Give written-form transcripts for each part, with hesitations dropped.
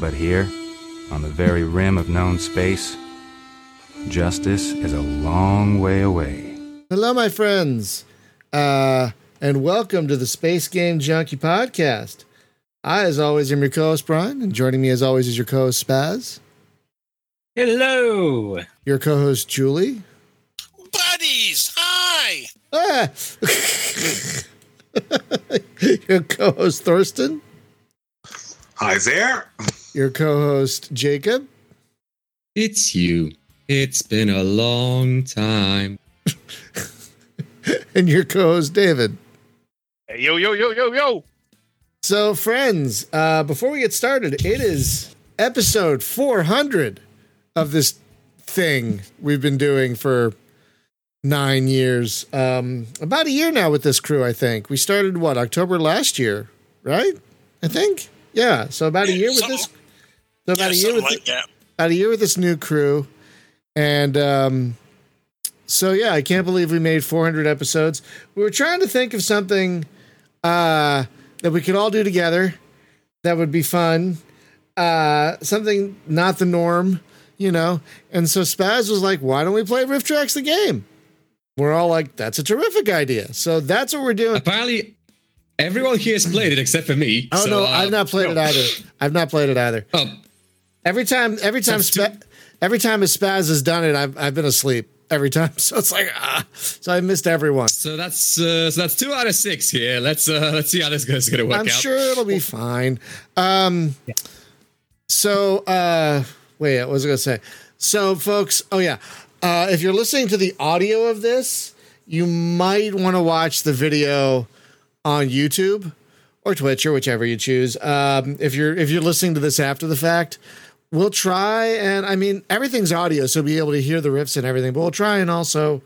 But here, on the very rim of known space, justice is a long way away. Hello, my friends, and welcome to the Space Game Junkie podcast. I, as always, am your co-host, Brian, and joining me, as always, is your co-host, Spaz. Hello. Your co-host, Julie. Buddies, hi. Ah. Your co-host, Thurston. Hi there. Your co-host, Jacob. It's you. It's been a long time. And your co-host, David. Hey, yo, yo, yo, yo, yo. So, friends, before we get started, it is episode 400 of this thing we've been doing for 9 years. About a year now with this crew, I think. We started, October last year, right? I think. Yeah, so about a year with this. So about about a year with this new crew, and so yeah, I can't believe we made 400 episodes. We were trying to think of something that we could all do together that would be fun, something not the norm, you know. And so Spaz was like, "Why don't we play RiffTrax the game?" We're all like, "That's a terrific idea." So that's what we're doing. Apparently. Everyone here has played it except for me. Oh, so, no, I've not played it either. I've not played it either. Every time, every time Spaz has done it, I've been asleep every time. So it's like, so I missed everyone. So that's 2 out of 6 here. Let's see how this is going to work out. I'm sure it'll be fine. Yeah. So wait, what was I going to say? So, folks, if you're listening to the audio of this, you might want to watch the video on YouTube or Twitch or whichever you choose. If you're listening to this after the fact, we'll try. And I mean, everything's audio, so be able to hear the riffs and everything, but we'll try and also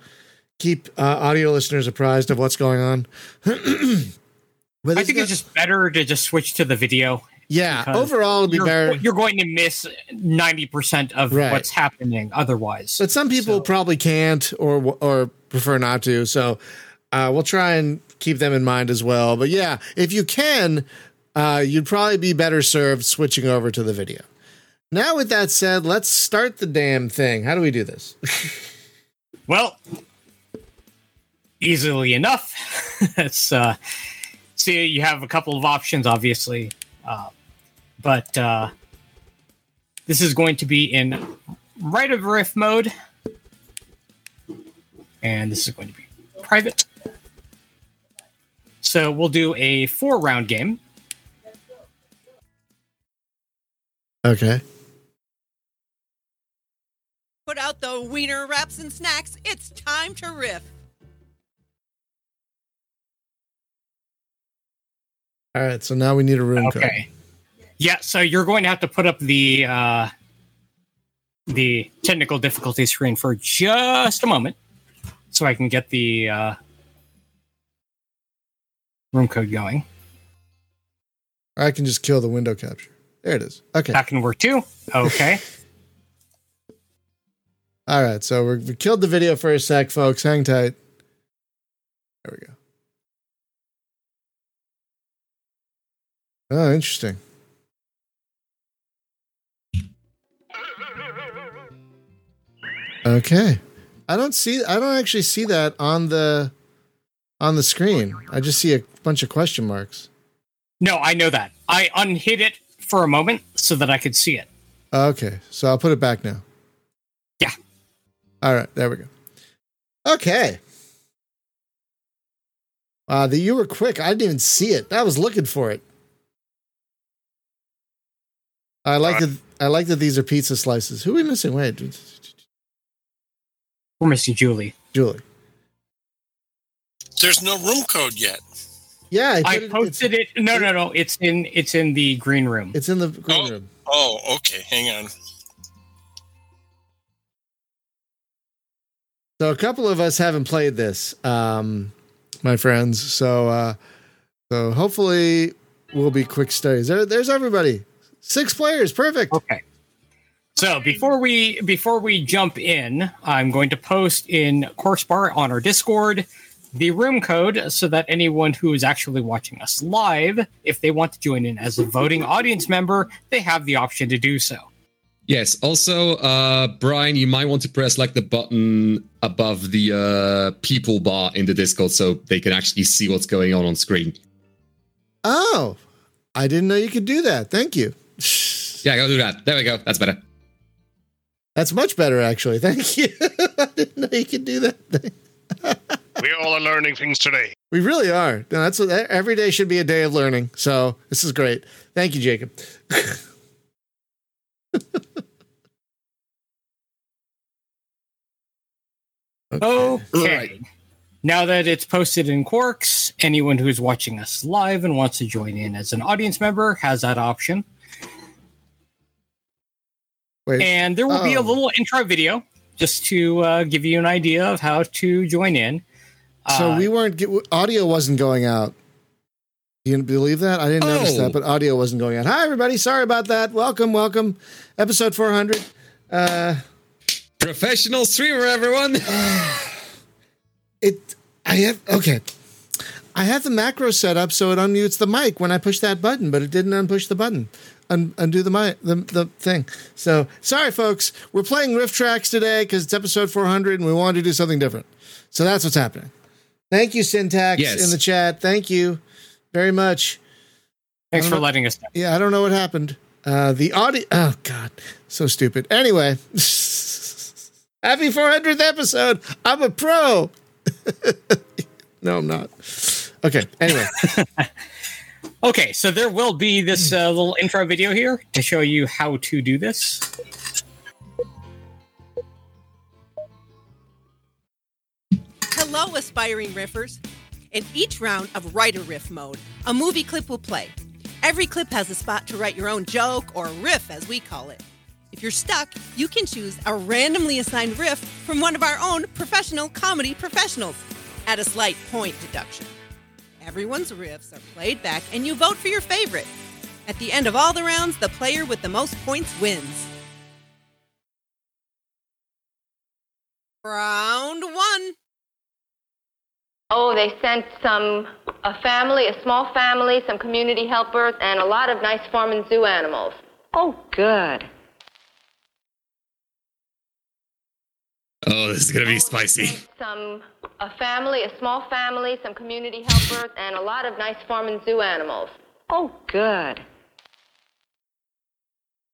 keep audio listeners apprised of what's going on. But I think it's just better to just switch to the video. Yeah. Overall, it'll be better. You're going to miss 90% of what's happening otherwise. But some people probably can't or prefer not to. So, we'll try and keep them in mind as well. But yeah, if you can, you'd probably be better served switching over to the video. Now, with that said, let's start the damn thing. How do we do this? Well, easily enough. You have a couple of options, obviously. But this is going to be in Right of Riff mode. And this is going to be private. So we'll do a 4-round game. Okay. Put out the wiener wraps and snacks. It's time to riff. All right. So now we need a room code. Okay. Yeah. So you're going to have to put up the technical difficulty screen for just a moment, so I can get the room code going. I can just kill the window capture. There it is. Okay. That can work too. Okay. All right. So we killed the video for a sec, folks. Hang tight. There we go. Oh, interesting. Okay. I don't actually see that on the screen. I just see a bunch of question marks. No, I know that. I unhid it for a moment so that I could see it. Okay. So I'll put it back now. Yeah. All right, there we go. Okay. You were quick. I didn't even see it. I was looking for it. I like that these are pizza slices. Who are we missing? Wait. We're missing Julie. There's no room code yet. Yeah, I posted it. No. It's in the green room. It's in the green room. Oh, okay. Hang on. So a couple of us haven't played this, my friends. So hopefully we'll be quick studies. There's everybody. 6 players, perfect. Okay. So before we jump in, I'm going to post in course bar on our Discord the room code so that anyone who is actually watching us live, if they want to join in as a voting audience member, they have the option to do so. Yes. Also, Brian, you might want to press like the button above the people bar in the Discord so they can actually see what's going on screen. Oh, I didn't know you could do that. Thank you. Yeah, go do that. There we go. That's better. That's much better, actually. Thank you. I didn't know you could do that thing. We all are learning things today. We really are. That's what, every day should be a day of learning. So this is great. Thank you, Jacob. Okay. Right. Now that it's posted in Quarks, anyone who's watching us live and wants to join in as an audience member has that option. Wait. And there will be a little intro video just to give you an idea of how to join in. So we weren't audio wasn't going out. You didn't believe that? I didn't notice that, but audio wasn't going out. Hi, everybody. Sorry about that. Welcome. Episode 400. Professional streamer, everyone. I have the macro set up so it unmutes the mic when I push that button, but it didn't unpush the button. Undo the thing. So sorry, folks. We're playing RiffTrax today because it's episode 400, and we wanted to do something different. So that's what's happening. Thank you, Syntax, in the chat. Thank you very much. Thanks for letting us know. Yeah, I don't know what happened. The audio. Oh God, so stupid. Anyway, happy 400th episode. I'm a pro. No, I'm not. Okay. Anyway. Okay, so there will be this little intro video here to show you how to do this. Hello, aspiring riffers. In each round of Write a Riff mode, a movie clip will play. Every clip has a spot to write your own joke, or riff as we call it. If you're stuck, you can choose a randomly assigned riff from one of our own professional comedy professionals at a slight point deduction. Everyone's riffs are played back, and you vote for your favorite. At the end of all the rounds, the player with the most points wins. Round one. Oh, they sent a small family, some community helpers, and a lot of nice farm and zoo animals. Oh, good. Oh, this is going to be spicy. A small family, some community helpers, and a lot of nice farm and zoo animals. Oh, good.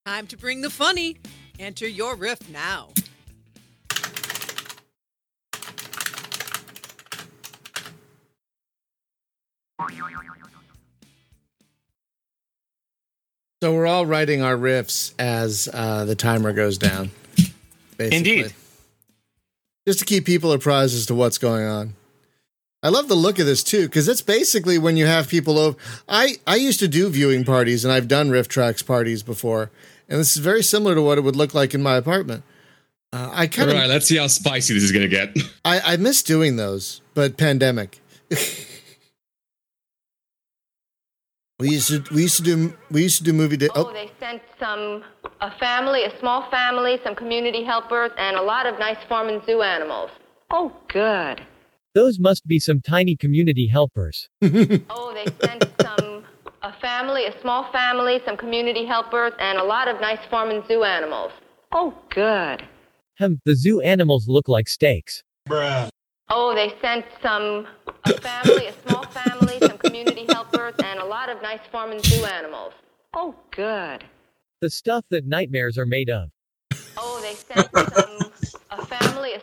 Time to bring the funny. Enter your riff now. So we're all writing our riffs as the timer goes down. Basically. Indeed. Just to keep people apprised as to what's going on. I love the look of this, too, because it's basically when you have people over. I used to do viewing parties, and I've done RiffTrax parties before. And this is very similar to what it would look like in my apartment. All right, let's see how spicy this is going to get. I miss doing those, but pandemic. We used to do movie day. Oh, they sent a small family, some community helpers, and a lot of nice farm and zoo animals. Oh, good. Those must be some tiny community helpers. Oh, they sent a small family, some community helpers, and a lot of nice farm and zoo animals. Oh, good. The zoo animals look like steaks. Bruh. Oh, they sent a small family, some community helpers, and a lot of nice farm and zoo animals. Oh, good. The stuff that nightmares are made of. Oh, they sent a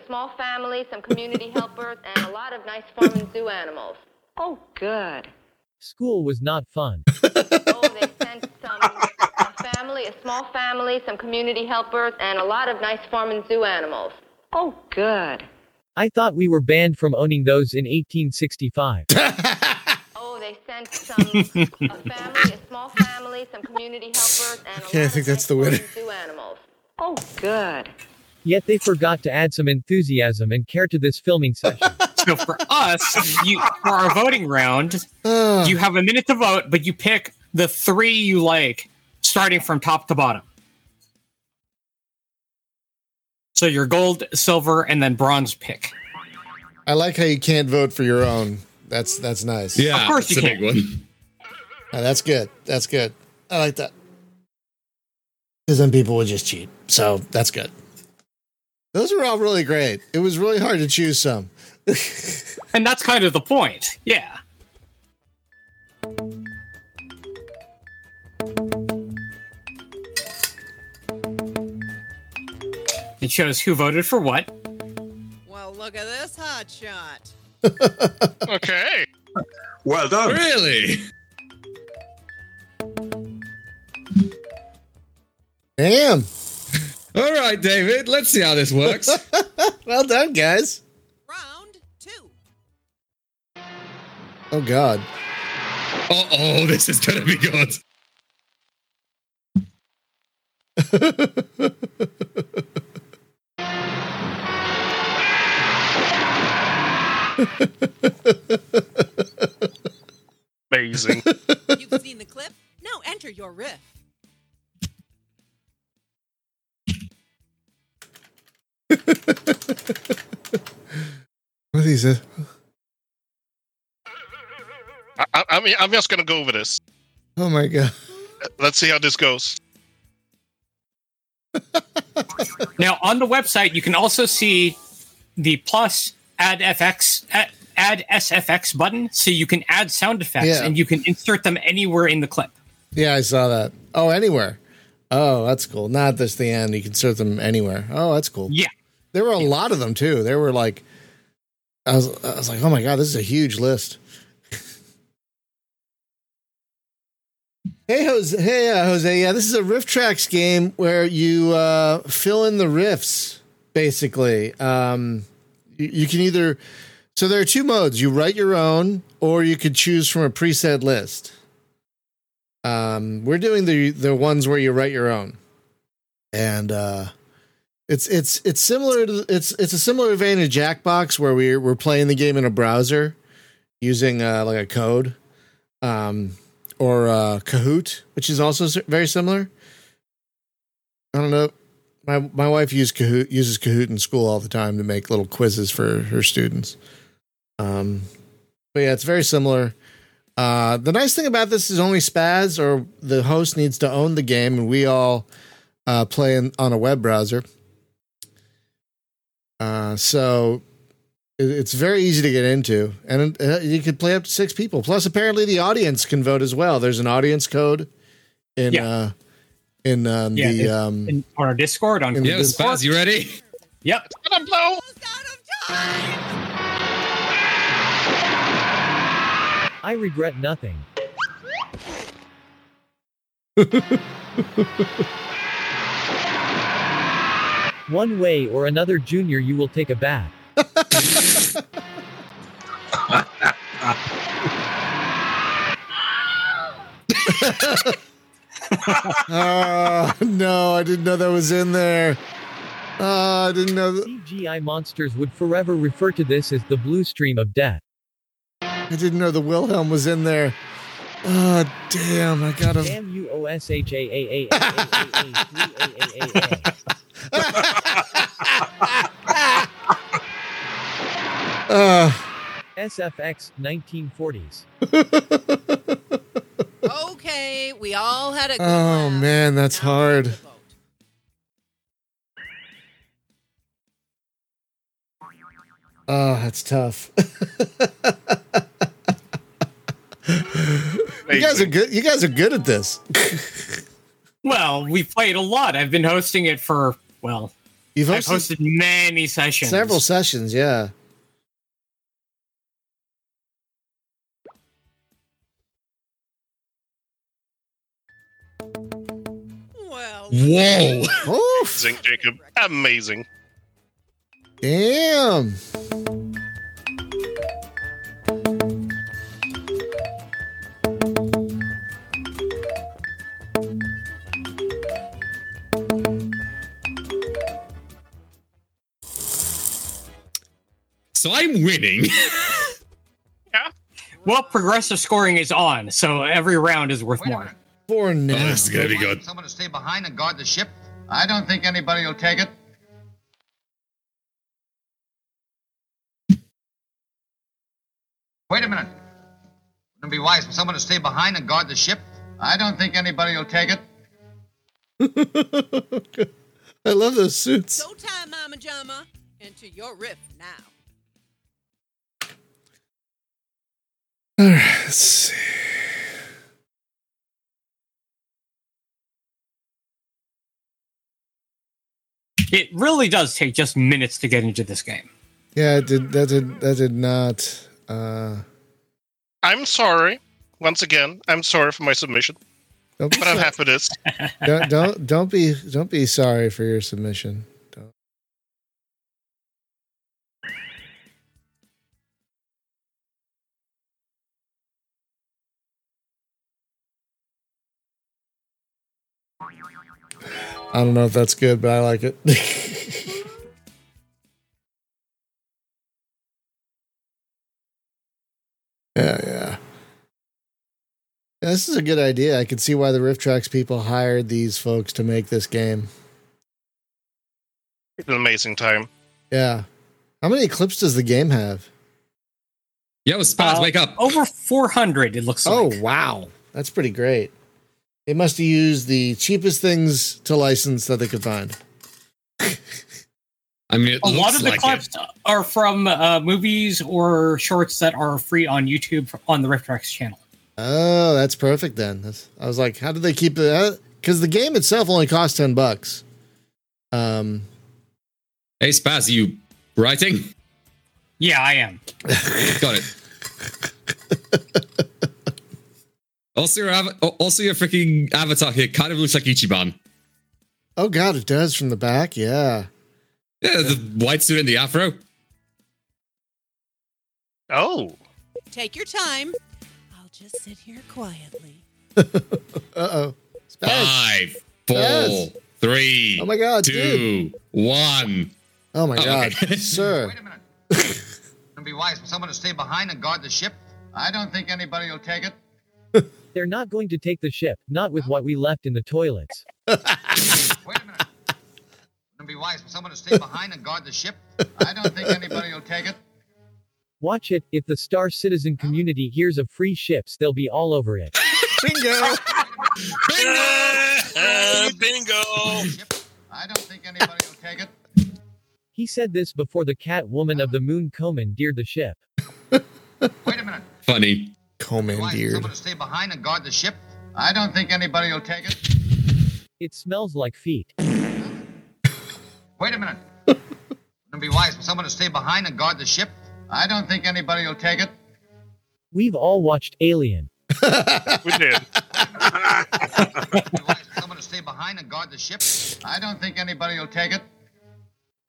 small family, some community helpers, and a lot of nice farm and zoo animals. Oh, good. School was not fun. Oh, they sent a small family, some community helpers, and a lot of nice farm and zoo animals. Oh, good. I thought we were banned from owning those in 1865. Oh, they sent a small family, some community helpers, and a lot I think that's the winner. Zoo animals. Oh, good. Yet they forgot to add some enthusiasm and care to this filming session. So for us, for our voting round, you have a minute to vote, but you pick the three you like, starting from top to bottom. So your gold, silver, and then bronze pick. I like how you can't vote for your own. That's nice. Yeah, of course you can. Big one. Oh, that's good. That's good. I like that. Because then people would just cheat. So that's good. Those are all really great. It was really hard to choose some. And that's kind of the point. Yeah. It shows who voted for what. Well, look at this hot shot. Okay. Well done. Really? Damn. All right, David. Let's see how this works. Well done, guys. Round two. Oh, God. Uh-oh, this is going to be good. Amazing. You've seen the clip? Now enter your riff. What are these? I mean, I'm just gonna go over this. Oh my god! Let's see how this goes. Now, on the website, you can also see the plus add SFX button, so you can add sound effects and you can insert them anywhere in the clip. Yeah, I saw that. Oh, anywhere. Oh, that's cool. Not just the end. You can insert them anywhere. Oh, that's cool. Yeah. There were a lot of them, too. There were like, I was like, oh, my God, this is a huge list. Hey, Jose. Yeah, this is a RiffTrax game where you fill in the riffs, basically. You can either... So there are two modes. You write your own, or you could choose from a preset list. We're doing the ones where you write your own, and it's similar to it's a similar vein to Jackbox, where we're playing the game in a browser using like a code, or Kahoot, which is also very similar. I don't know. My wife uses Kahoot in school all the time to make little quizzes for her students. But yeah, it's very similar. The nice thing about this is only Spaz or the host needs to own the game, and we all play on a web browser. So it's very easy to get into, and you could play up to 6 people. Plus, apparently, the audience can vote as well. There's an audience code in on our Discord. On Spaz, you ready? Yep. It's gonna blow. Almost out of time. I regret nothing. One way or another, Junior, you will take a bath. No, I didn't know that was in there. I didn't know that. CGI monsters would forever refer to this as the blue stream of death. I didn't know the Wilhelm was in there. Oh, damn. I got him. Damn you, SFX 1940s. Okay, we all had a good laugh. Oh, man, that's hard. Oh, that's tough. You guys are good at this. Well, we played a lot. I've been hosting it for, I've hosted many sessions. Several sessions, yeah. Well, whoa. Amazing, Jacob. Amazing. Damn. So I'm winning. Yeah. Well, progressive scoring is on, so every round is worth more. For now. Oh, this is going to be good. Someone to stay behind and guard the ship. I don't think anybody will take it. Wait a minute. Wouldn't it be wise for someone to stay behind and guard the ship? I don't think anybody will take it. I love those suits. So tie Mama Jama into your riff now. All right, let's see. It really does take just minutes to get into this game. Yeah, it did. That did not. I'm sorry. Once again, I'm sorry for my submission. But sorry. I'm happy this. Don't be sorry for your submission. Don't. I don't know if that's good, but I like it. Yeah. This is a good idea. I can see why the RiffTrax people hired these folks to make this game. It's an amazing time. Yeah. How many clips does the game have? Yeah, it was Spots Wake Up. Over 400, it looks like. Oh, wow. That's pretty great. They must have used the cheapest things to license that they could find. I mean, a lot of the clips are from movies or shorts that are free on YouTube on the RiffTrax channel. Oh, that's perfect then. I was like, how did they keep it? Because the game itself only costs $10. Hey, Spaz, are you writing? Yeah, I am. Got it. Also, your freaking avatar here kind of looks like Ichiban. Oh, God, it does from the back, yeah. Yeah, the white suit and the afro. Oh. Take your time. I'll just sit here quietly. Uh-oh. Spaz. 5, 4, Spaz. 3, oh my God, 2, dude. 1. Oh, my God. Okay. Sir. Wait a minute. It'd be wise for someone to stay behind and guard the ship. I don't think anybody will take it. They're not going to take the ship, not with what we left in the toilets. Wait a minute. Be wise for someone to stay behind and guard the ship. I don't think anybody will take it. Watch it. If the Star Citizen community hears of free ships, they'll be all over it. Bingo! Bingo! Bingo! I don't think anybody will take it. He said this before the Cat Woman of the Moon commandeered the ship. Wait a minute. Funny. Commandeered. Someone to stay behind and guard the ship. I don't think anybody will take it. It smells like feet. Wait a minute. Wouldn't it be wise for someone to stay behind and guard the ship? I don't think anybody will take it. We've all watched Alien. We did. Wouldn't it be wise for someone to stay behind and guard the ship? I don't think anybody will take it.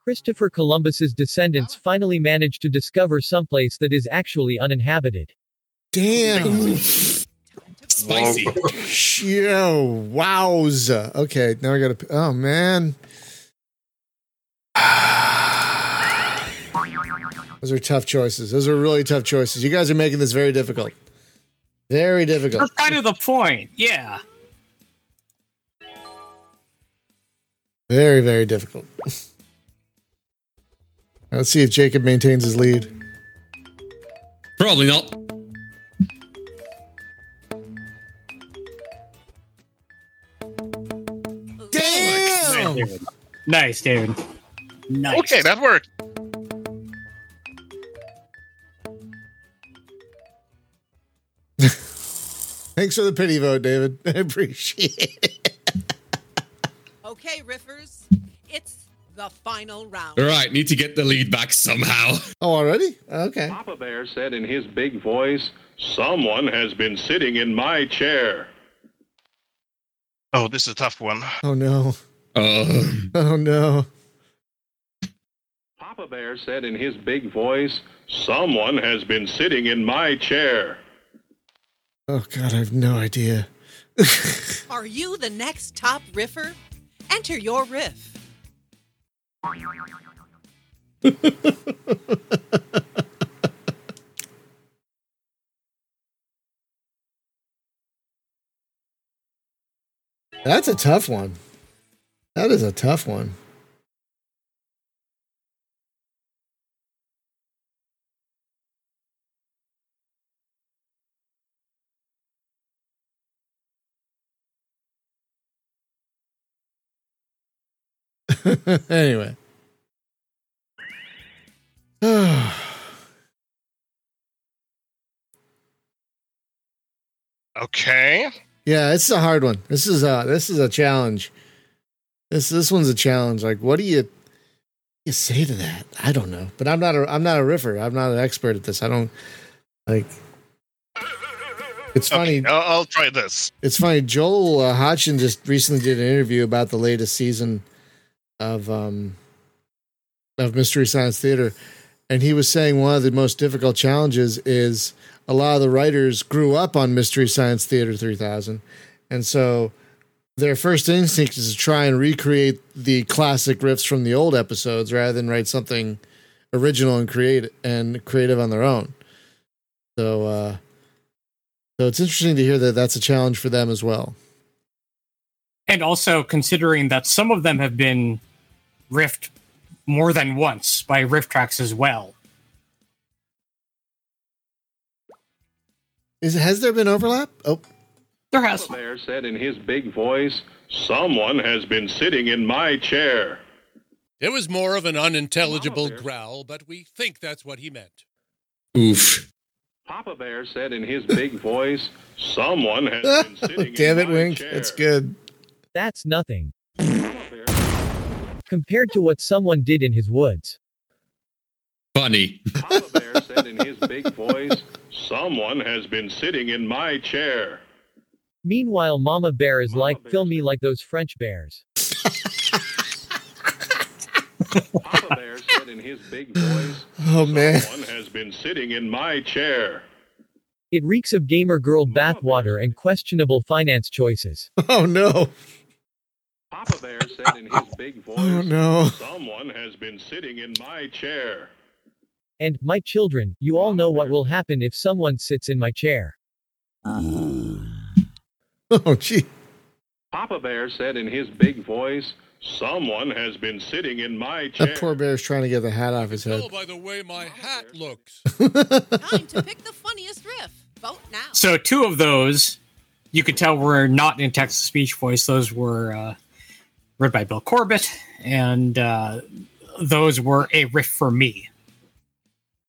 Christopher Columbus's descendants finally managed to discover someplace that is actually uninhabited. Damn. Spicy. Yo, wowza. Okay, now I gotta... Oh, man. Those are tough choices. Those are really tough choices. You guys are making this very difficult. Very difficult. That's kind of the point. Yeah. Very, very difficult. Let's see if Jacob maintains his lead. Probably not. Damn! Nice, David. Nice. Okay, that worked. Thanks for the pity vote, David. I appreciate it. Okay, Riffers. It's the final round. All right, need to get the lead back somehow. Oh, already? Okay. Papa Bear said in his big voice, "Someone has been sitting in my chair." Oh, this is a tough one. Oh, no. Oh, no. Papa Bear said in his big voice, "Someone has been sitting in my chair." Oh, God, I have no idea. Are you the next top riffer? Enter your riff. That's a tough one. That is a tough one. Anyway. Okay. Yeah, it's a hard one. This is a challenge. This one's a challenge. Like, what do you say to that? I don't know. But I'm not a riffer. I'm not an expert at this. I don't like. It's funny. Okay, I'll try this. It's funny. Joel Hodgson just recently did an interview about the latest season of Mystery Science Theater, and he was saying one of the most difficult challenges is a lot of the writers grew up on Mystery Science Theater 3000, and so their first instinct is to try and recreate the classic riffs from the old episodes rather than write something original and creative on their own. So, so it's interesting to hear that that's a challenge for them as well. And also considering that some of them have been riffed more than once by RiffTrax as well. Has there been overlap? Oh, there has. The mayor said in his big voice, "Someone has been sitting in my chair." There was more of an unintelligible growl, but we think that's what he meant. Oof. Papa Bear said in his big voice, "Someone has been sitting Damn in it, my Wink. Chair." It's good. That's nothing compared to what someone did in his woods. Funny. Papa Bear said in his big voice, "Someone has been sitting in my chair." Meanwhile, Mama Bear is "Fill me like those French bears." Papa Bear said in his big voice, "Oh man, someone has been sitting in my chair." It reeks of gamer girl bathwater and questionable finance choices. Oh no. Papa Bear said in his big voice, "Oh no, someone has been sitting in my chair." And, "My children, you all know what will happen if someone sits in my chair." Oh, gee. Papa Bear said in his big voice, "Someone has been sitting in my chair." That poor bear's trying to get the hat off his head. "Oh, by the way, my hat looks." Time to pick the funniest riff. Vote now. So two of those, you could tell, were not in Texas Speech Voice. Those were read by Bill Corbett, and those were a riff for me.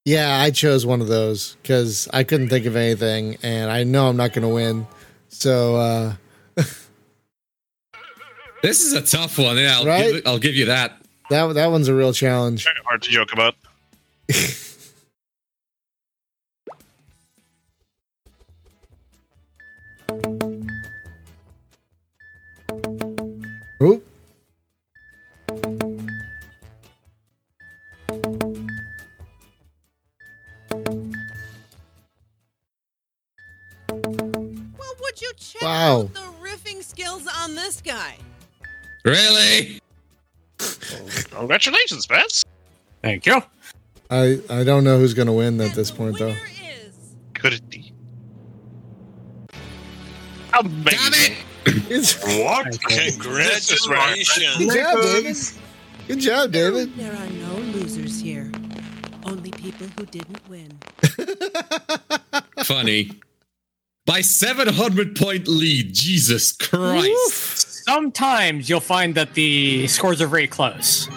Yeah, I chose one of those because I couldn't think of anything, and I know I'm not going to win. So, this is a tough one. Yeah, I'll give you that. That one's a real challenge. Hard to joke about. Oop. Wow. The riffing skills on this guy. Really? Congratulations, Vance. Thank you. I don't know who's going to win at this point, though. Could it be? Amazing. What? Congratulations. Good job, David. There are no losers here. Only people who didn't win. Funny. By 700-point lead, Jesus Christ. Oof. Sometimes you'll find that the scores are very close.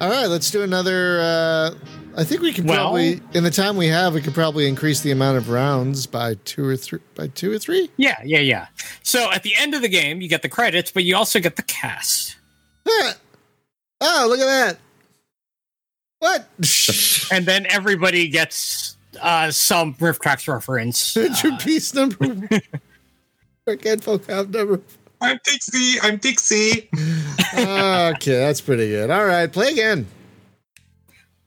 All right, let's do another. I think we could probably, in the time we have, we could probably increase the amount of rounds by two or three. Yeah. So at the end of the game, you get the credits, but you also get the cast. Huh. Oh, look at that! What? And then everybody gets some RiffTrax reference. Piece number one. I'm Dixie. Okay, that's pretty good. All right, play again.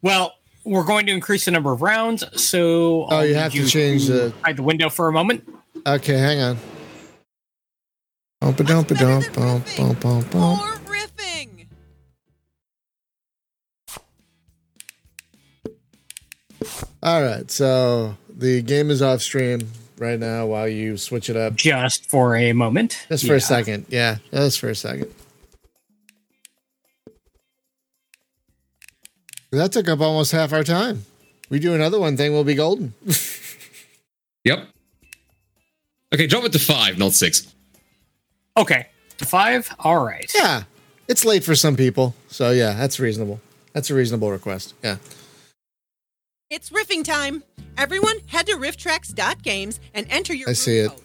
Well, we're going to increase the number of rounds, so you have to change the hide the window for a moment. Okay, hang on. More riffing. All right, so the game is off stream right now while you switch it up. Just for a moment. Just for a second. Yeah, just for a second. That took up almost half our time. We do another one thing, we'll be golden. Yep. Okay, drop it to 5, not 6. Okay, to 5? All right. Yeah. It's late for some people. So, yeah, that's reasonable. That's a reasonable request. Yeah. It's riffing time. Everyone head to rifftrax.games and enter your room code.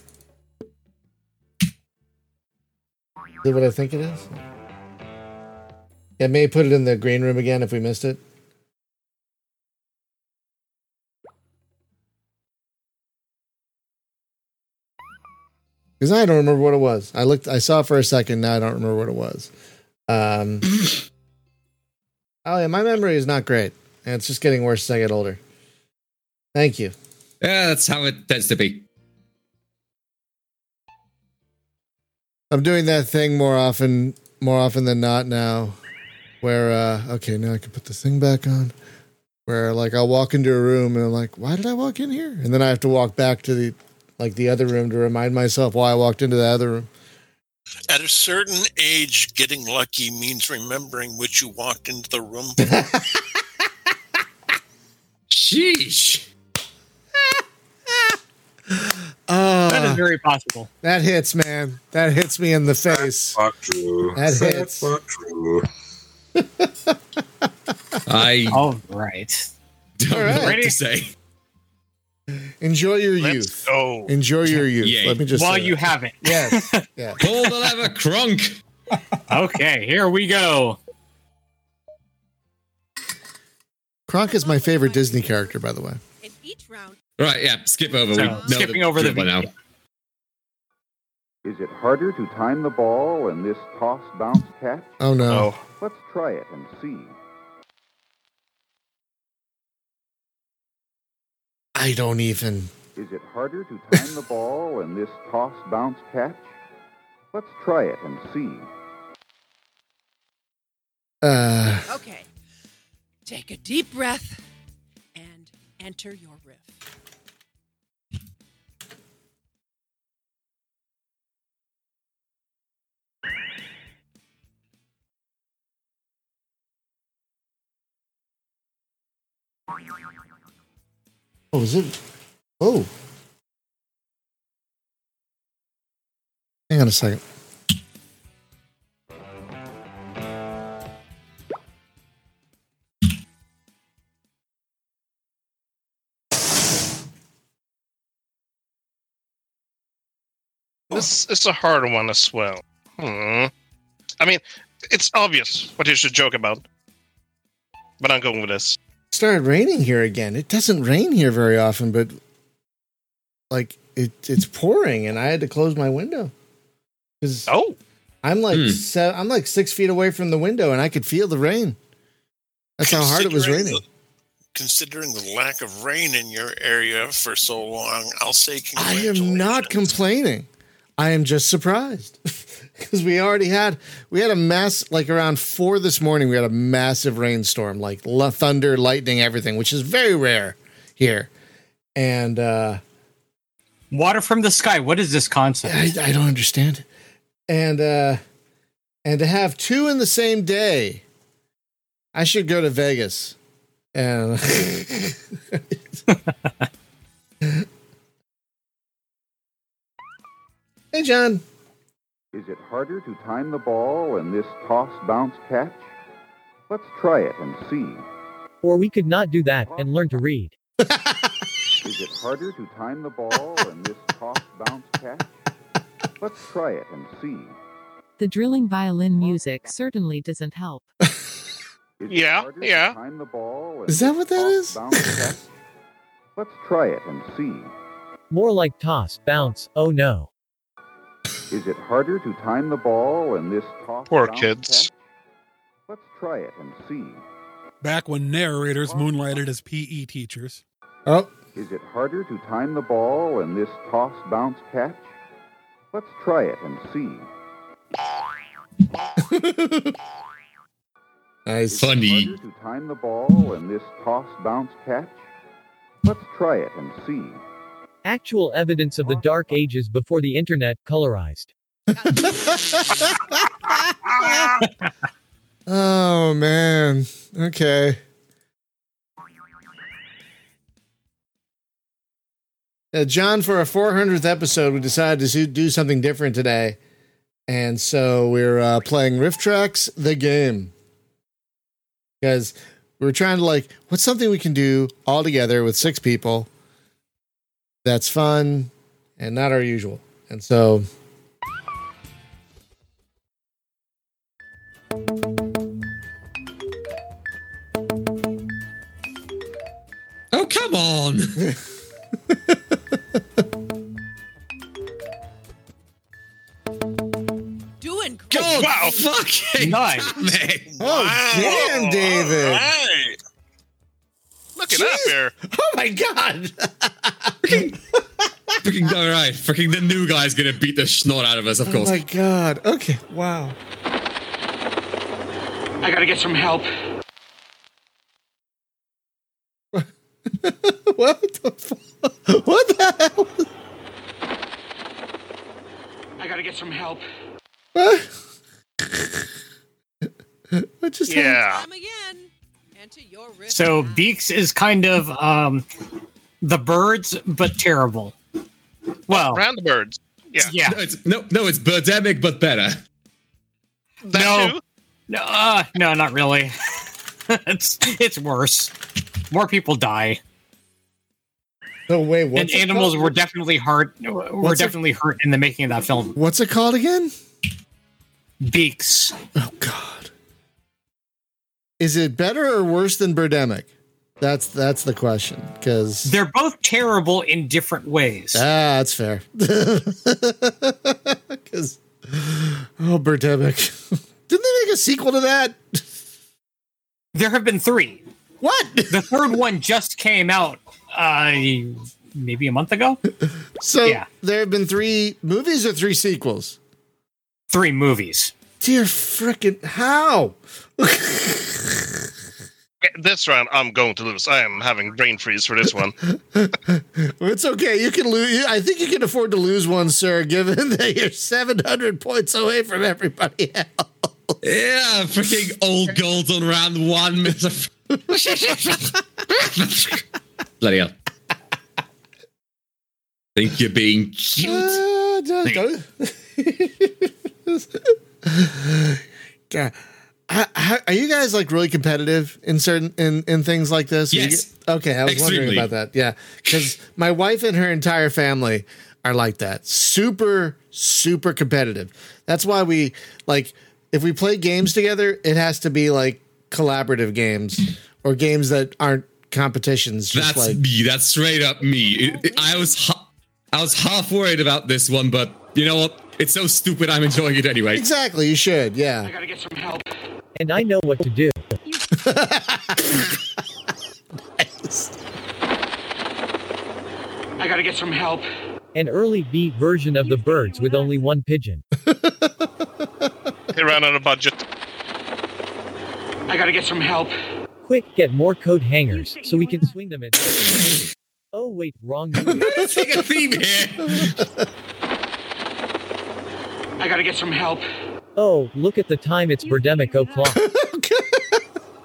Is that what I think it is? Yeah, may put it in the green room again if we missed it. Because I don't remember what it was. I saw it for a second. Now I don't remember what it was. Oh, yeah, my memory is not great. And it's just getting worse as I get older. Thank you. Yeah, that's how it tends to be. I'm doing that thing more often than not now where, okay, now I can put this thing back on where like I'll walk into a room and I'm like, why did I walk in here? And then I have to walk back to the other room to remind myself why I walked into the other room. At a certain age, getting lucky means remembering which you walked into the room. Sheesh. That is very possible. That hits, man. That hits me in the face. That's not true. That's not true. All right. Don't know what to say. Enjoy your youth. Go. Enjoy your youth. Yay. Let me just while you have it. Yes. Yeah. Pull the lever, crunk. Okay, here we go. Kronk is my favorite Disney character, by the way. In each round. Right, yeah, skip over. So, skipping over the video now. Is it harder to time the ball in this toss, bounce, catch? Oh, no. Oh. Let's try it and see. I don't even. Is it harder to time the ball in this toss, bounce, catch? Let's try it and see. Okay. Take a deep breath and enter your riff. Oh, is it? Oh. Hang on a second. This is a hard one as well. I mean, it's obvious what you should joke about. But I'm going with this. It started raining here again. It doesn't rain here very often, but like it's pouring and I had to close my window. I'm like 6 feet away from the window and I could feel the rain. That's how hard it was raining. Considering the lack of rain in your area for so long, I'll say congratulations. I am not complaining. I am just surprised because we had a mass, like around 4 this morning, we had a massive rainstorm, like thunder, lightning, everything, which is very rare here. And water from the sky. What is this concept? I don't understand. And to have 2 in the same day, I should go to Vegas. And hey, John. Is it harder to time the ball in this toss, bounce, catch? Let's try it and see. Or we could not do that and learn to read. Is it harder to time the ball in this toss, bounce, catch? Let's try it and see. The drilling violin music certainly doesn't help. Yeah. Time the ball is that what that is? Bounce, let's try it and see. More like toss, bounce, oh no. Is it harder to time the ball in this toss? Poor kids. Catch? Let's try it and see. Back when narrators moonlighted as PE teachers. Oh. Is it harder to time the ball in this toss, bounce, catch? Let's try it and see. Nice. Funny. Is it harder to time the ball in this toss, bounce, catch? Let's try it and see. Actual evidence of the Dark Ages before the internet colorized. Oh, man. Okay. John, for our 400th episode, we decided to do something different today. And so we're playing RiffTrax, the game. Because we were trying to like, what's something we can do all together with six people that's fun and not our usual. And so... Oh, come on! Doing good. God, wow. Fucking nice. Coming. Oh, wow. Damn, David. Right. Look at that there. Oh, my God. Freaking, all right. Freaking the new guy's going to beat the snot out of us, of course. Oh, my God. Okay. Wow. I got to get some help. What the fuck? What the hell? I got to get some help. What? What just happened? Yeah. So Beaks is kind of the birds, but terrible. Well, around the birds. Yeah. No, it's Birdemic, but better. No, not really. it's worse. More people die. No way. And animals called? were definitely hurt in the making of that film. What's it called again? Beaks. Oh God. Is it better or worse than Birdemic? That's the question, because they're both terrible in different ways. Ah, that's fair. Because Birdemic. Didn't they make a sequel to that? There have been three. What? The third one just came out maybe a month ago. So There have been three movies or three sequels? Three movies. Dear frickin' how? This round, I'm going to lose. I am having brain freeze for this one. It's okay. You can lose. I think you can afford to lose one, sir, given that you're 700 points away from everybody else. Yeah, freaking old gold on round one. Bloody hell. Think you're being cute? God. How, are you guys like really competitive in certain in things like this? Yes. I was wondering about that. Yeah, because my wife and her entire family are like that. Super, super competitive. That's why we like if we play games together, it has to be like collaborative games or games that aren't competitions. Just that's like me. That's straight up me. I was half worried about this one, but you know what? It's so stupid. I'm enjoying it anyway. Exactly. You should. Yeah. I gotta get some help. And I know what to do. Nice. I gotta get some help. An early B version of the birds with only one pigeon. They ran out of budget. I gotta get some help. Quick, get more coat hangers so we can swing them in. Oh wait, wrong movie. Let's take a theme here. I gotta get some help. Oh, look at the time. It's Birdemic o'clock.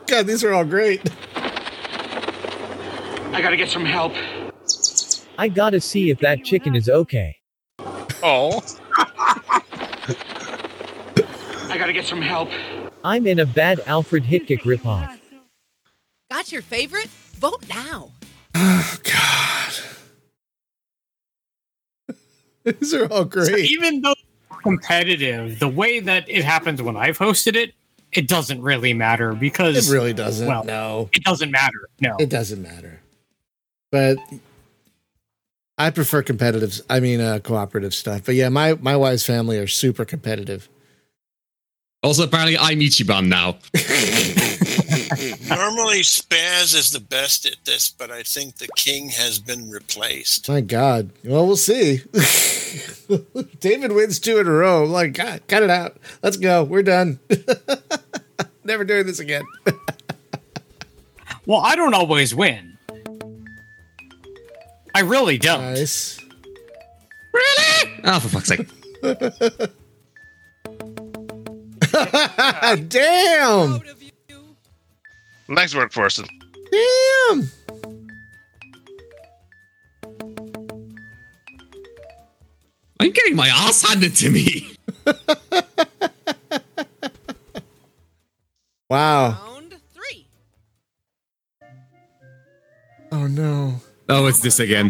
God, these are all great. I gotta get some help. I gotta see if that chicken is okay. Oh. I gotta get some help. I'm in a bad Alfred Hitchcock ripoff. Got your favorite? Vote now. Oh, God. These are all great. So even though competitive, the way that it happens when I've hosted it, it doesn't really matter because it really doesn't. Well, no, it doesn't matter. No, it doesn't matter. But I prefer competitive. I mean, cooperative stuff. But yeah, my wife's family are super competitive. Also, apparently, I'm Ichiban now. Normally, Spaz is the best at this, but I think the king has been replaced. My God. Well, we'll see. David wins two in a row. I'm like, God, cut it out. Let's go. We're done. Never doing this again. Well, I don't always win. I really don't. Nice. Really? Oh, for fuck's sake. Damn. Nice work, Forson. Damn. I'm getting my ass handed to me. Wow. Round three. Oh no. Oh, it's this again.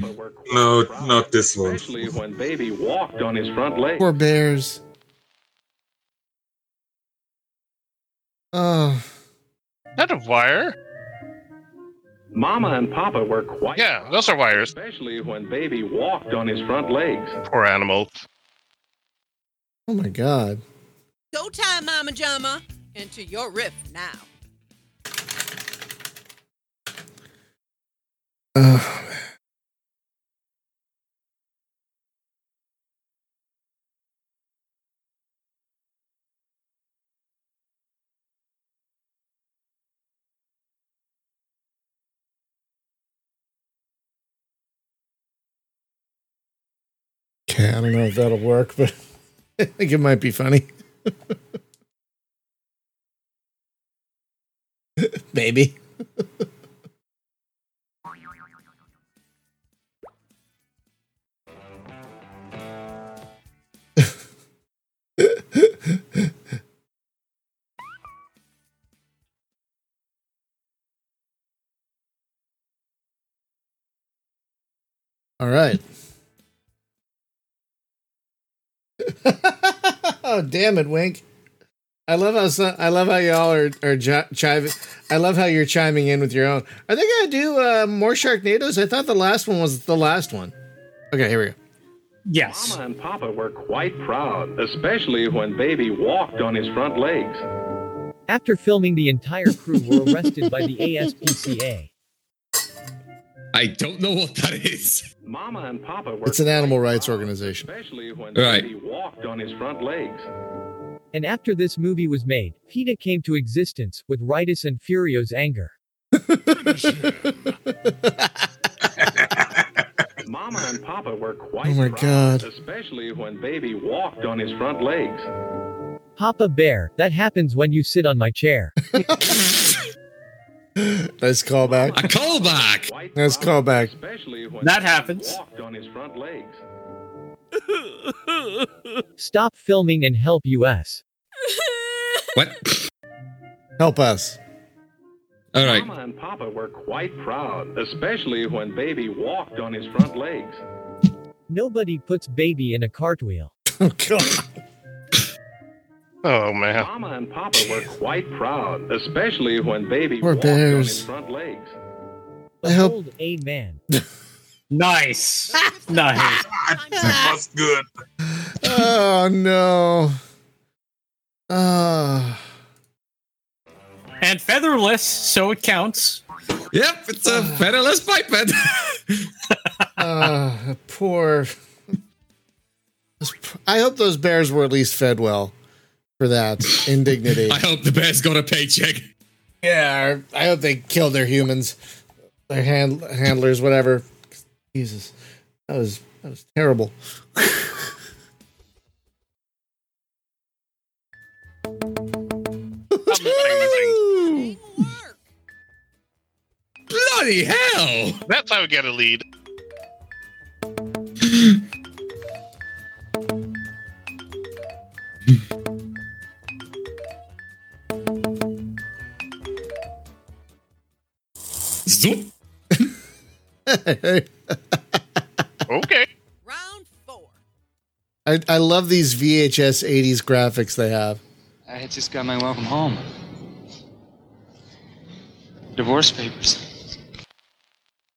No, not this one. Especially when baby walked on his front leg. Poor bears. Oh. Not a wire. Mama and Papa were quite... Yeah, those are wires. Especially when baby walked on his front legs. Poor animal. Oh my god. Go tie Mama Jama into your riff now. Oh, man. Okay, I don't know if that'll work, but I think it might be funny. Maybe. All right. Oh, damn it, Wink. I love how y'all are chiming. I love how you're chiming in with your own. Are they gonna do more Sharknadoes? I thought the last one was the last one. Okay, here we go. Yes. Mama and Papa were quite proud, especially when baby walked on his front legs. After filming, the entire crew were arrested by the ASPCA. I don't know what that is. Mama and Papa were... It's an animal rights organization. Especially when baby walked on his front legs. And after this movie was made, PETA came to existence with Ritus and Furio's anger. Mama and Papa were quite proud, especially when baby walked on his front legs. Papa Bear, that happens when you sit on my chair. Nice callback. A callback. Nice callback. That happens. On his front legs. Stop filming and help us. What? Help us. All right. Mama and Papa were quite proud, especially when baby walked on his front legs. Nobody puts baby in a cartwheel. Oh god. Oh man. Mama and Papa were quite proud, especially when baby walked on his front legs. Behold a man. Nice. Nice. That was good. Oh no. And featherless, so it counts. Yep, it's a featherless biped. Poor. I hope those bears were at least fed well. For that indignity. I hope the bears got a paycheck. Yeah, I hope they killed their humans, their handlers, whatever. Jesus, that was terrible. Bloody hell! That's how we get a lead. Okay. Round four. I love these VHS 80s graphics they have. I just got my welcome home. Divorce papers.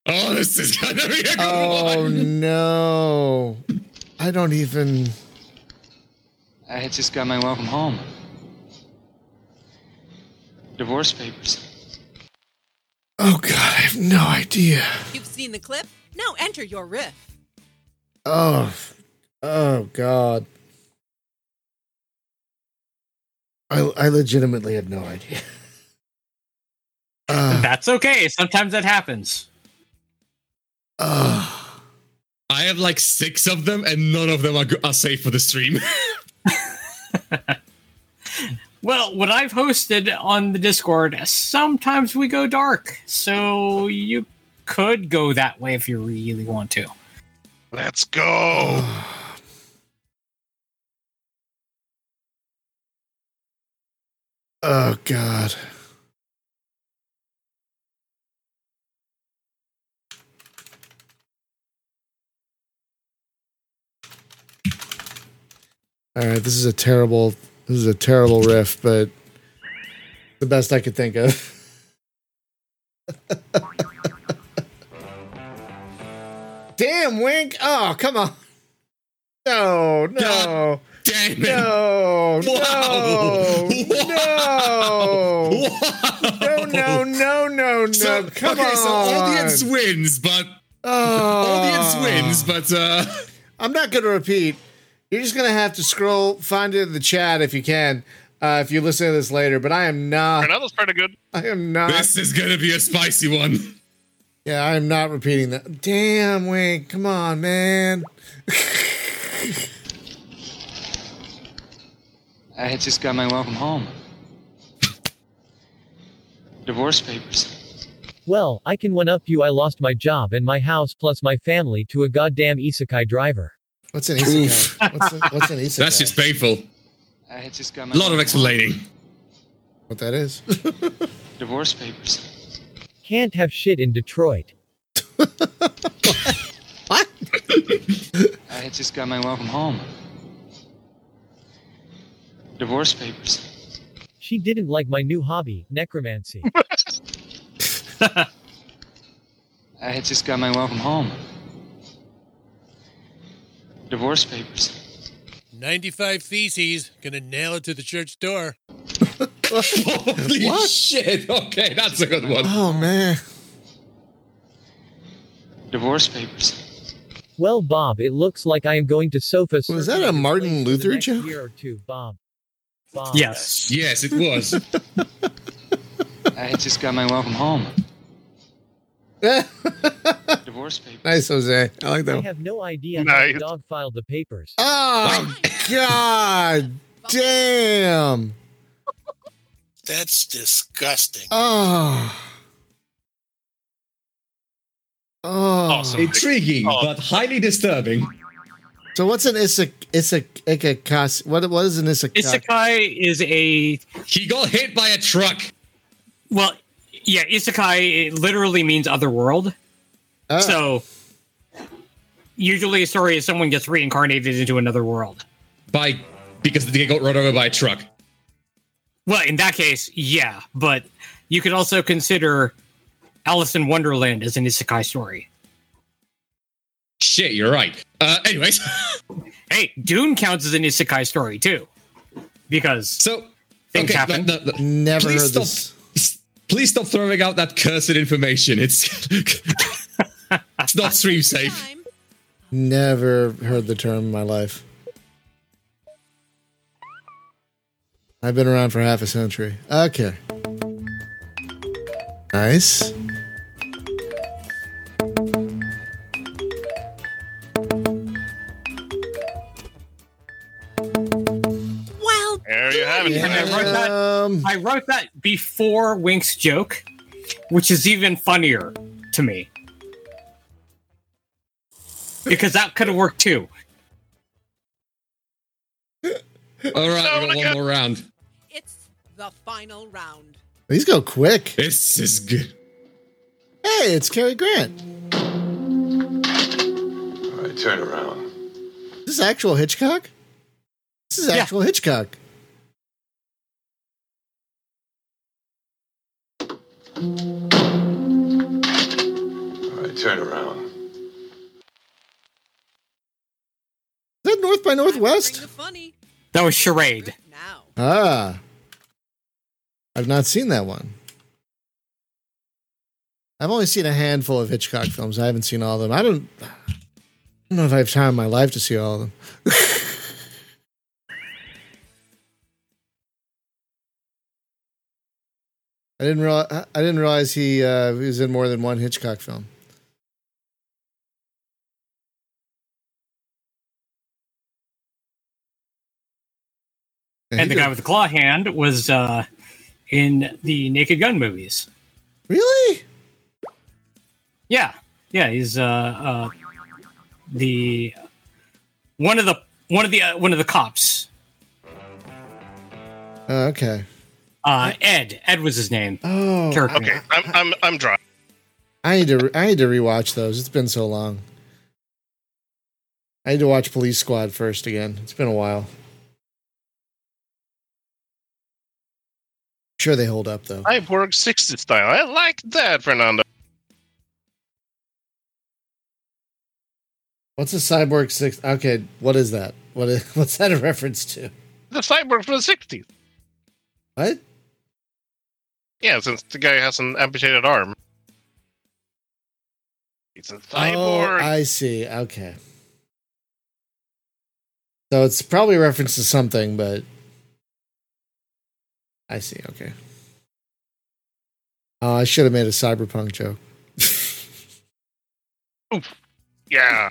Oh, this is gonna be a good one. Oh no. I just got my welcome home. Divorce papers. Oh god, I have no idea. You've seen the clip? Now enter your riff. Oh god. I legitimately have no idea. That's okay. Sometimes that happens. I have like 6 of them, and none of them are safe for the stream. Well, what I've hosted on the Discord, sometimes we go dark, so you could go that way if you really want to. Let's go! Oh, God. All right, this is a terrible riff, but the best I could think of. Damn, Wink! Oh, come on! No! God damn it! No! Whoa. No! Whoa. No! So, come on! So audience wins, but I'm not gonna repeat. You're just going to have to scroll, find it in the chat if you can, if you listen to this later. But I am not. That was pretty good. I am not. This is going to be a spicy one. Yeah, I am not repeating that. Damn, Wink. Come on, man. I had just got my welcome home. Divorce papers. Well, I can one-up you. I lost my job and my house plus my family to a goddamn isekai driver. What's an isekai? What's an isekai? That's just painful. A lot of explaining. What that is? Divorce papers. Can't have shit in Detroit. What? I had just got my welcome home. Divorce papers. She didn't like my new hobby, necromancy. I had just got my welcome home. Divorce papers. 95 theses. Gonna nail it to the church door. Holy what? Shit. Okay, that's a good one. Oh, man. Divorce papers. Well, Bob, it looks like I am going to sofa. Was that a Martin Luther joke? Year or two, Bob. Yes. Yes, it was. I had just got my welcome home. Divorce papers. Nice, Jose. I like that. I have no idea how the dog filed the papers. Oh, God damn. That's disgusting. Oh. Awesome. Intriguing, but highly disturbing. So what's an isekai? What is an isekai? Isekai is a... He got hit by a truck. Well... Yeah, isekai literally means other world. Oh. So, usually a story is someone gets reincarnated into another world. Because they got run over by a truck. Well, in that case, yeah. But you could also consider Alice in Wonderland as an isekai story. Shit, you're right. Anyways. Hey, Dune counts as an isekai story, too. Because things happen. No. Never heard this. Please stop throwing out that cursed information. It's not stream safe. Never heard the term in my life. I've been around for half a century. Okay. Nice. There you have it. Yeah. I wrote that before Wink's joke, which is even funnier to me. Because that could have worked too. All right, we got one more round. It's the final round. These go quick. This is good. Hey, it's Cary Grant. All right, turn around. Is this actual Hitchcock? Hitchcock. All right, turn around. Is that North by Northwest? That was Charade. Ah. I've not seen that one. I've only seen a handful of Hitchcock films. I haven't seen all of them. I don't know if I have time in my life to see all of them. I didn't realize he was in more than one Hitchcock film. And the guy with the claw hand was in the Naked Gun movies. Really? Yeah. Yeah, he's the one of the cops. Oh, okay. Ed was his name. Oh, character. Okay. I'm dry. I need to rewatch those. It's been so long. I need to watch Police Squad first again. It's been a while. I'm sure they hold up though. Cyborg 60 style. I like that, Fernando. What's a Cyborg 60? Okay, what is that? What's that a reference to? The Cyborg from the 60s. What? Yeah, since the guy has an amputated arm. It's a cyborg. Oh, I see. Okay. So it's probably a reference to something, but... I see. Okay. I should have made a cyberpunk joke. Oof. Yeah.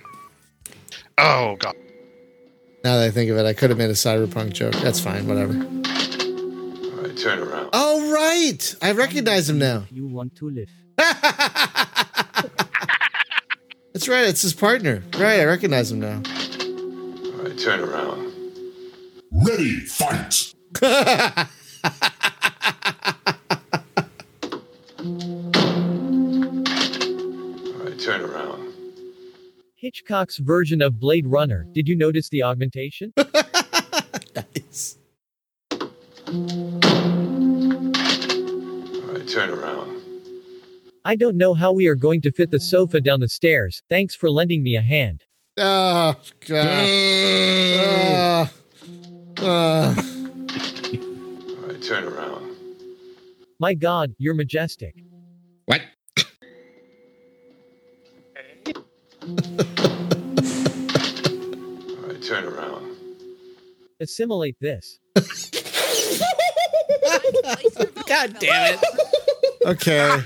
Oh, God. Now that I think of it, I could have made a cyberpunk joke. That's fine, whatever. All right, turn around. Oh, right! I recognize him now. You want to live. That's right, it's his partner. Right, I recognize him now. All right, turn around. Ready, fight! All right, turn around. Hitchcock's version of Blade Runner. Did you notice the augmentation? Nice. All right, turn around. I don't know how we are going to fit the sofa down the stairs. Thanks for lending me a hand. Oh, God. All right, turn around. My God, you're majestic. What? All right, turn around. Assimilate this. God damn it. Okay.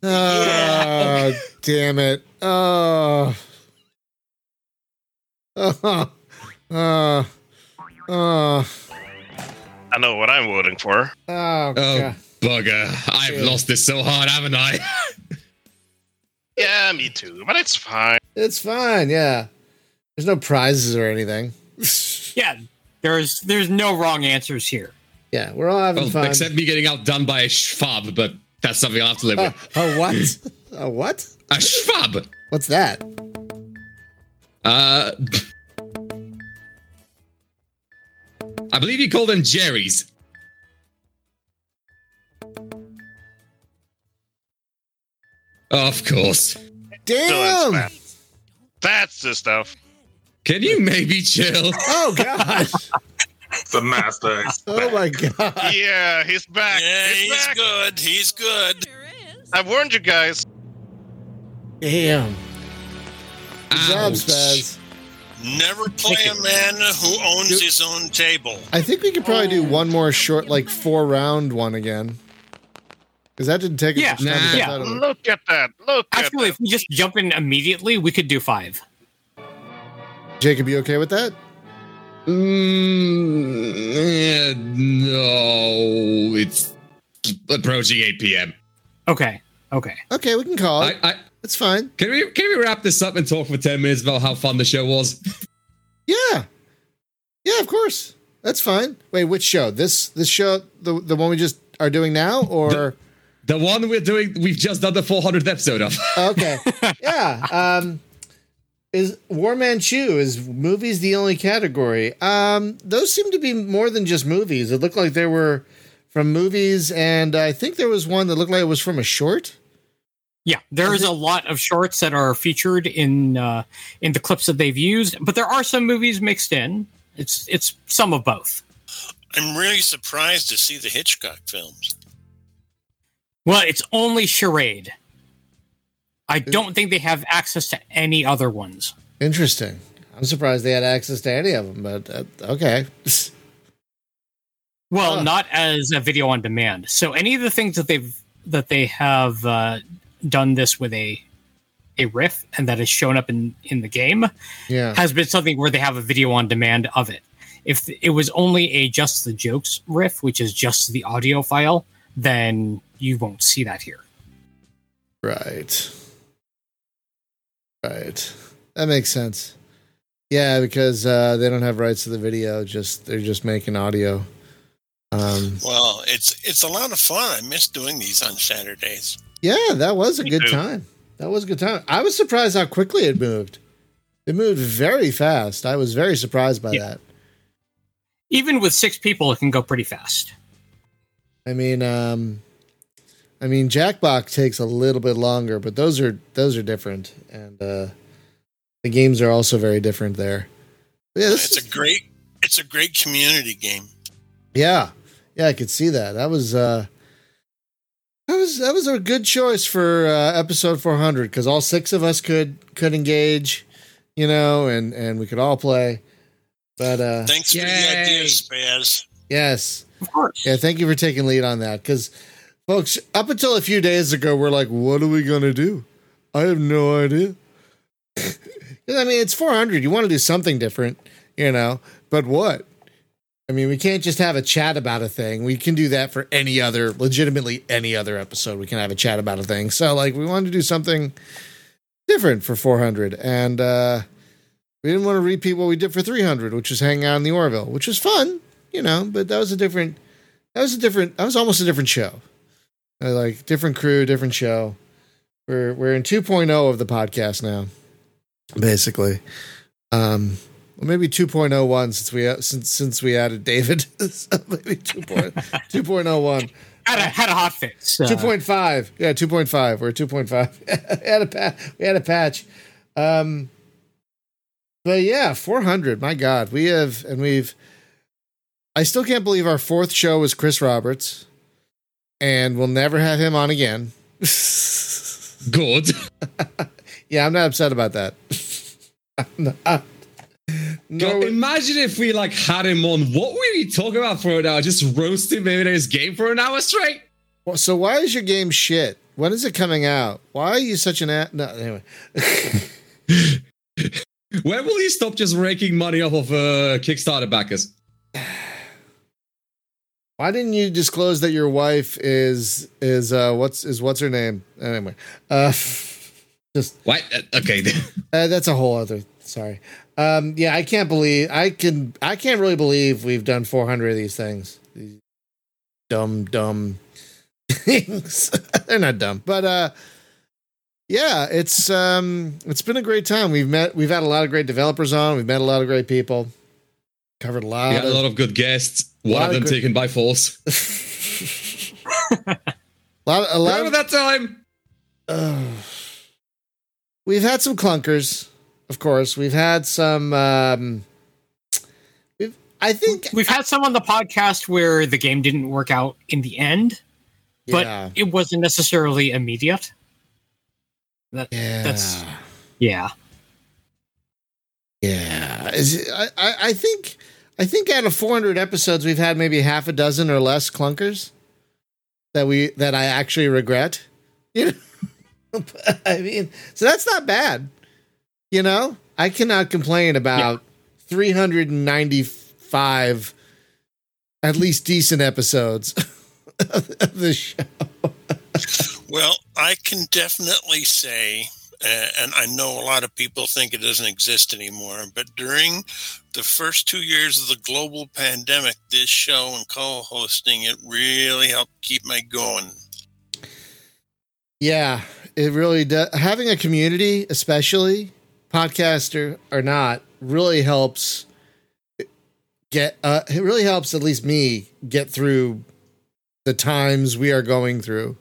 Oh, damn it. I know what I'm voting for. Oh, God. Bugger. I've lost this so hard, haven't I? Yeah, me too, but it's fine. It's fine, yeah. There's no prizes or anything. Yeah, there's no wrong answers here. Yeah, we're all having fun. Except me getting outdone by a schwab, but that's something I'll have to live with. A what? A what? A schwab! What's that? I believe you call them Jerry's. Of course. Damn! That's the stuff. Can you maybe chill? Oh, gosh. The master. Oh, my God. Yeah, he's back. Yeah, he's back. Good. He's good. I warned you guys. Damn. Good job, Spaz. Never play a man who owns his own table. I think we could probably do one more short, like, 4-round one again. Because that didn't take us much time. Yeah. Look at that. Actually, if we just jump in immediately, we could do 5. Jacob, you okay with that? No. It's approaching 8 p.m. Okay. Okay, we can call it. It's fine. Can we wrap this up and talk for 10 minutes about how fun the show was? Yeah. Yeah, of course. That's fine. Wait, which show? This show? The one we just are doing now? Or... The one we've just done the 400th episode of. Okay. Yeah. Is War Manchu, is movies the only category? Those seem to be more than just movies. It looked like they were from movies, and I think there was one that looked like it was from a short. Yeah, there is a lot of shorts that are featured in the clips that they've used, but there are some movies mixed in. It's some of both. I'm really surprised to see the Hitchcock films. Well, it's only Charade. I don't think they have access to any other ones. Interesting. I'm surprised they had access to any of them, but okay. Well, not as a video on demand. So any of the things that they have done this with a riff and that has shown up in the game has been something where they have a video on demand of it. If it was only a just the jokes riff, which is just the audio file, then you won't see that here. Right. That makes sense. Yeah, because they don't have rights to the video. They're just making audio. Well, it's a lot of fun. I miss doing these on Saturdays. Yeah, that was a good time. That was a good time. I was surprised how quickly it moved. It moved very fast. I was very surprised by that. Even with six people, it can go pretty fast. I mean, Jackbox takes a little bit longer, but those are different, and the games are also very different there. But yeah, it's a great community game. Yeah, I could see that. That was a good choice for episode 400 because all six of us could engage, you know, and we could all play. But thanks for the idea, Spaz. Yes, of course. Yeah, thank you for taking lead on that because. Folks, up until a few days ago, we're like, what are we going to do? I have no idea. I mean, it's 400. You want to do something different, you know, but what? I mean, we can't just have a chat about a thing. We can do that for legitimately any other episode. We can have a chat about a thing. So, like, we wanted to do something different for 400. And we didn't want to repeat what we did for 300, which was hang out in the Orville, which was fun, you know, but that was almost a different show. Like different crew, different show. We're in 2.0 of the podcast now, basically. Well, maybe 2.01 since we added David. So maybe 2.01. Had a hot fix. 2.5. Yeah, 2.5. We're at 2.5. we had a patch. But yeah, 400. My God, I still can't believe our fourth show was Chris Roberts. And we'll never have him on again. Good. Yeah, I'm not upset about that. No. Imagine if we had him on. What were we talking about for an hour? Just roasting Mayonnaise game for an hour straight? Well, so why is your game shit? When is it coming out? Why are you such an ass? No, anyway. When will he stop just raking money off of Kickstarter backers? Why didn't you disclose that your wife is what's her name? Anyway, just what? Okay, that's a whole other. Sorry. Yeah, I can't really believe we've done 400 of these things. These dumb things. They're not dumb, but yeah, it's been a great time. We've had a lot of great developers on. We've met a lot of great people. Covered a lot of good guests. One of them taken by force. a lot of that time. We've had some clunkers, of course. We've had some. We've had some on the podcast where the game didn't work out in the end, but it wasn't necessarily immediate. Yeah, I think out of 400 episodes, we've had maybe half a dozen or less clunkers that I actually regret. You know, I mean, so that's not bad. You know, I cannot complain about 395 at least decent episodes of the show. Well, I can definitely say. And I know a lot of people think it doesn't exist anymore, but during the first 2 years of the global pandemic, this show and co-hosting, it really helped keep me going. Yeah, it really does. Having a community, especially podcaster or not, really helps at least me get through the times we are going through.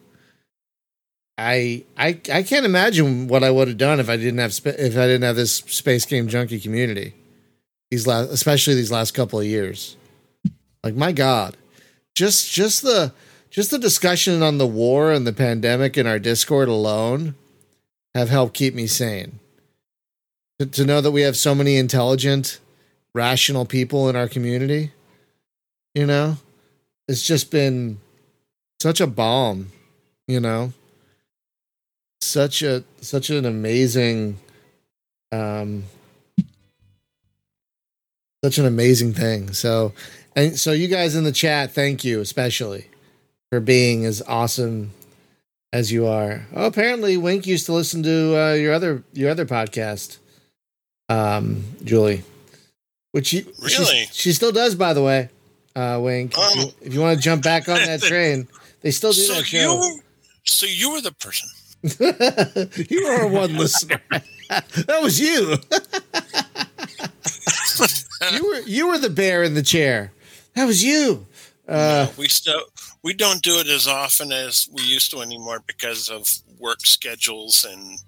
I can't imagine what I would have done if I didn't have this Space Game Junkie community. Especially these last couple of years. Like my God, just the discussion on the war and the pandemic in our Discord alone have helped keep me sane. To know that we have so many intelligent, rational people in our community, you know, it's just been such a balm, you know. Such an amazing, thing. So you guys in the chat, thank you especially for being as awesome as you are. Oh, apparently Wink used to listen to your other podcast, Julie, which she still does, by the way. Wink. If you want to jump back on that train, they still do that show. So you were the person. You are our one listener. That was you. you were the bear in the chair. That was you. No, we don't do it as often as we used to anymore because of work schedules, and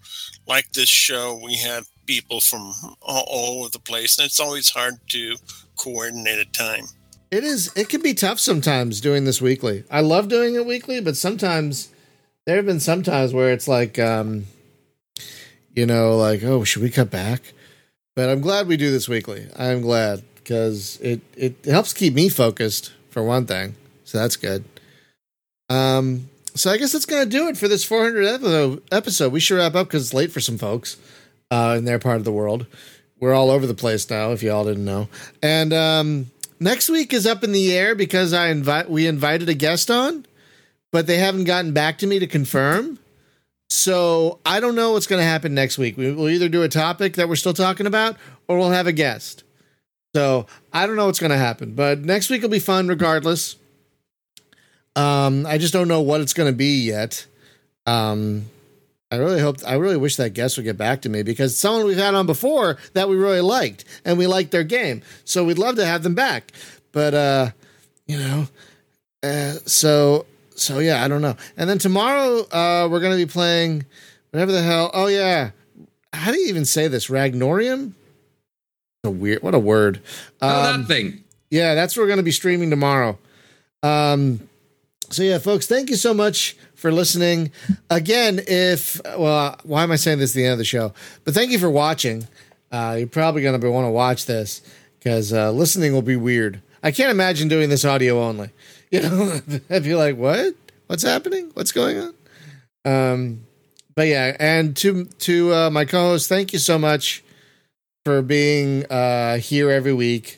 like this show, we have people from all over the place, and it's always hard to coordinate a time. It is. It can be tough sometimes doing this weekly. I love doing it weekly, but sometimes there have been some times where it's like, oh, should we cut back? But I'm glad we do this weekly. I'm glad because it helps keep me focused for one thing. So that's good. So I guess that's going to do it for this 400th episode. We should wrap up because it's late for some folks in their part of the world. We're all over the place now, if y'all didn't know. And next week is up in the air because we invited a guest on, but they haven't gotten back to me to confirm. So I don't know what's going to happen next week. We'll either do a topic that we're still talking about or we'll have a guest. So I don't know what's going to happen, but next week will be fun regardless. I just don't know what it's going to be yet. I really wish that guest would get back to me because someone we've had on before that we really liked and we liked their game. So we'd love to have them back, but, so yeah, I don't know. And then tomorrow, we're going to be playing whatever the hell. Oh yeah. How do you even say this? Ragnorium? What a word. That thing. Yeah. That's what we're going to be streaming tomorrow. So yeah, folks, thank you so much for listening again. Why am I saying this at the end of the show? But thank you for watching. You're probably going to want to watch this because listening will be weird. I can't imagine doing this audio only. You know, I'd be like, what? What's happening? What's going on? But yeah, and to my co-host, thank you so much for being here every week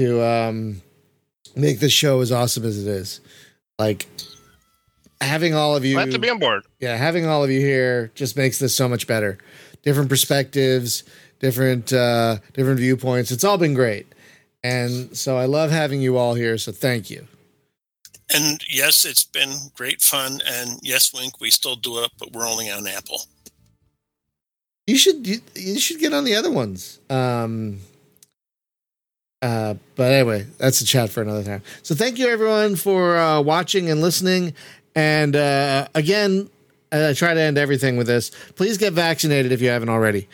to make this show as awesome as it is. Like having all of you glad to be on board. Yeah, having all of you here just makes this so much better. Different perspectives, different viewpoints. It's all been great. And so I love having you all here, so thank you. And yes, it's been great fun, and yes, Wink, we still do it, but we're only on Apple. You should get on the other ones. But anyway, that's a chat for another time. So thank you everyone for watching and listening. And again, I try to end everything with this. Please get vaccinated if you haven't already,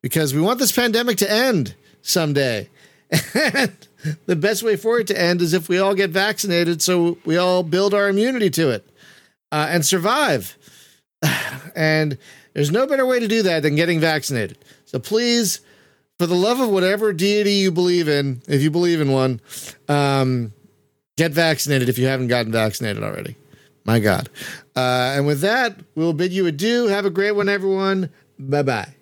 because we want this pandemic to end someday. And the best way for it to end is if we all get vaccinated, so we all build our immunity to it and survive. And there's no better way to do that than getting vaccinated. So please, for the love of whatever deity you believe in, if you believe in one, get vaccinated if you haven't gotten vaccinated already. My God. And with that, we'll bid you adieu. Have a great one, everyone. Bye-bye.